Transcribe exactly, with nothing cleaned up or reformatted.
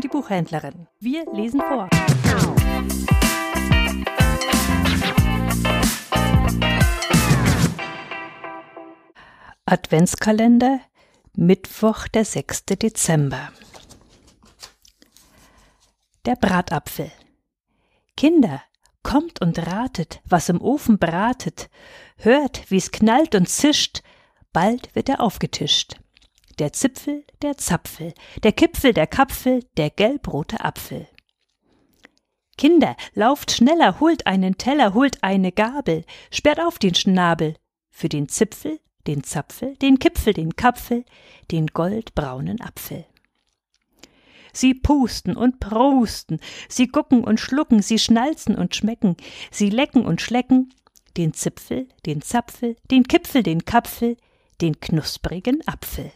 und die Buchhändlerin. Wir lesen vor. Adventskalender, Mittwoch, der sechste Dezember. Der Bratapfel. Kinder, kommt und ratet, was im Ofen bratet. Hört, wie's knallt und zischt. Bald wird er aufgetischt. Der Zipfel, der Zapfel, der Kipfel, der Kapfel, der gelbrote Apfel. Kinder, lauft schneller, holt einen Teller, holt eine Gabel, sperrt auf den Schnabel. Für den Zipfel, den Zapfel, den Kipfel, den Kapfel, den goldbraunen Apfel. Sie pusten und prusten, sie gucken und schlucken, sie schnalzen und schmecken, sie lecken und schlecken, den Zipfel, den Zapfel, den Kipfel, den Kapfel, den knusprigen Apfel.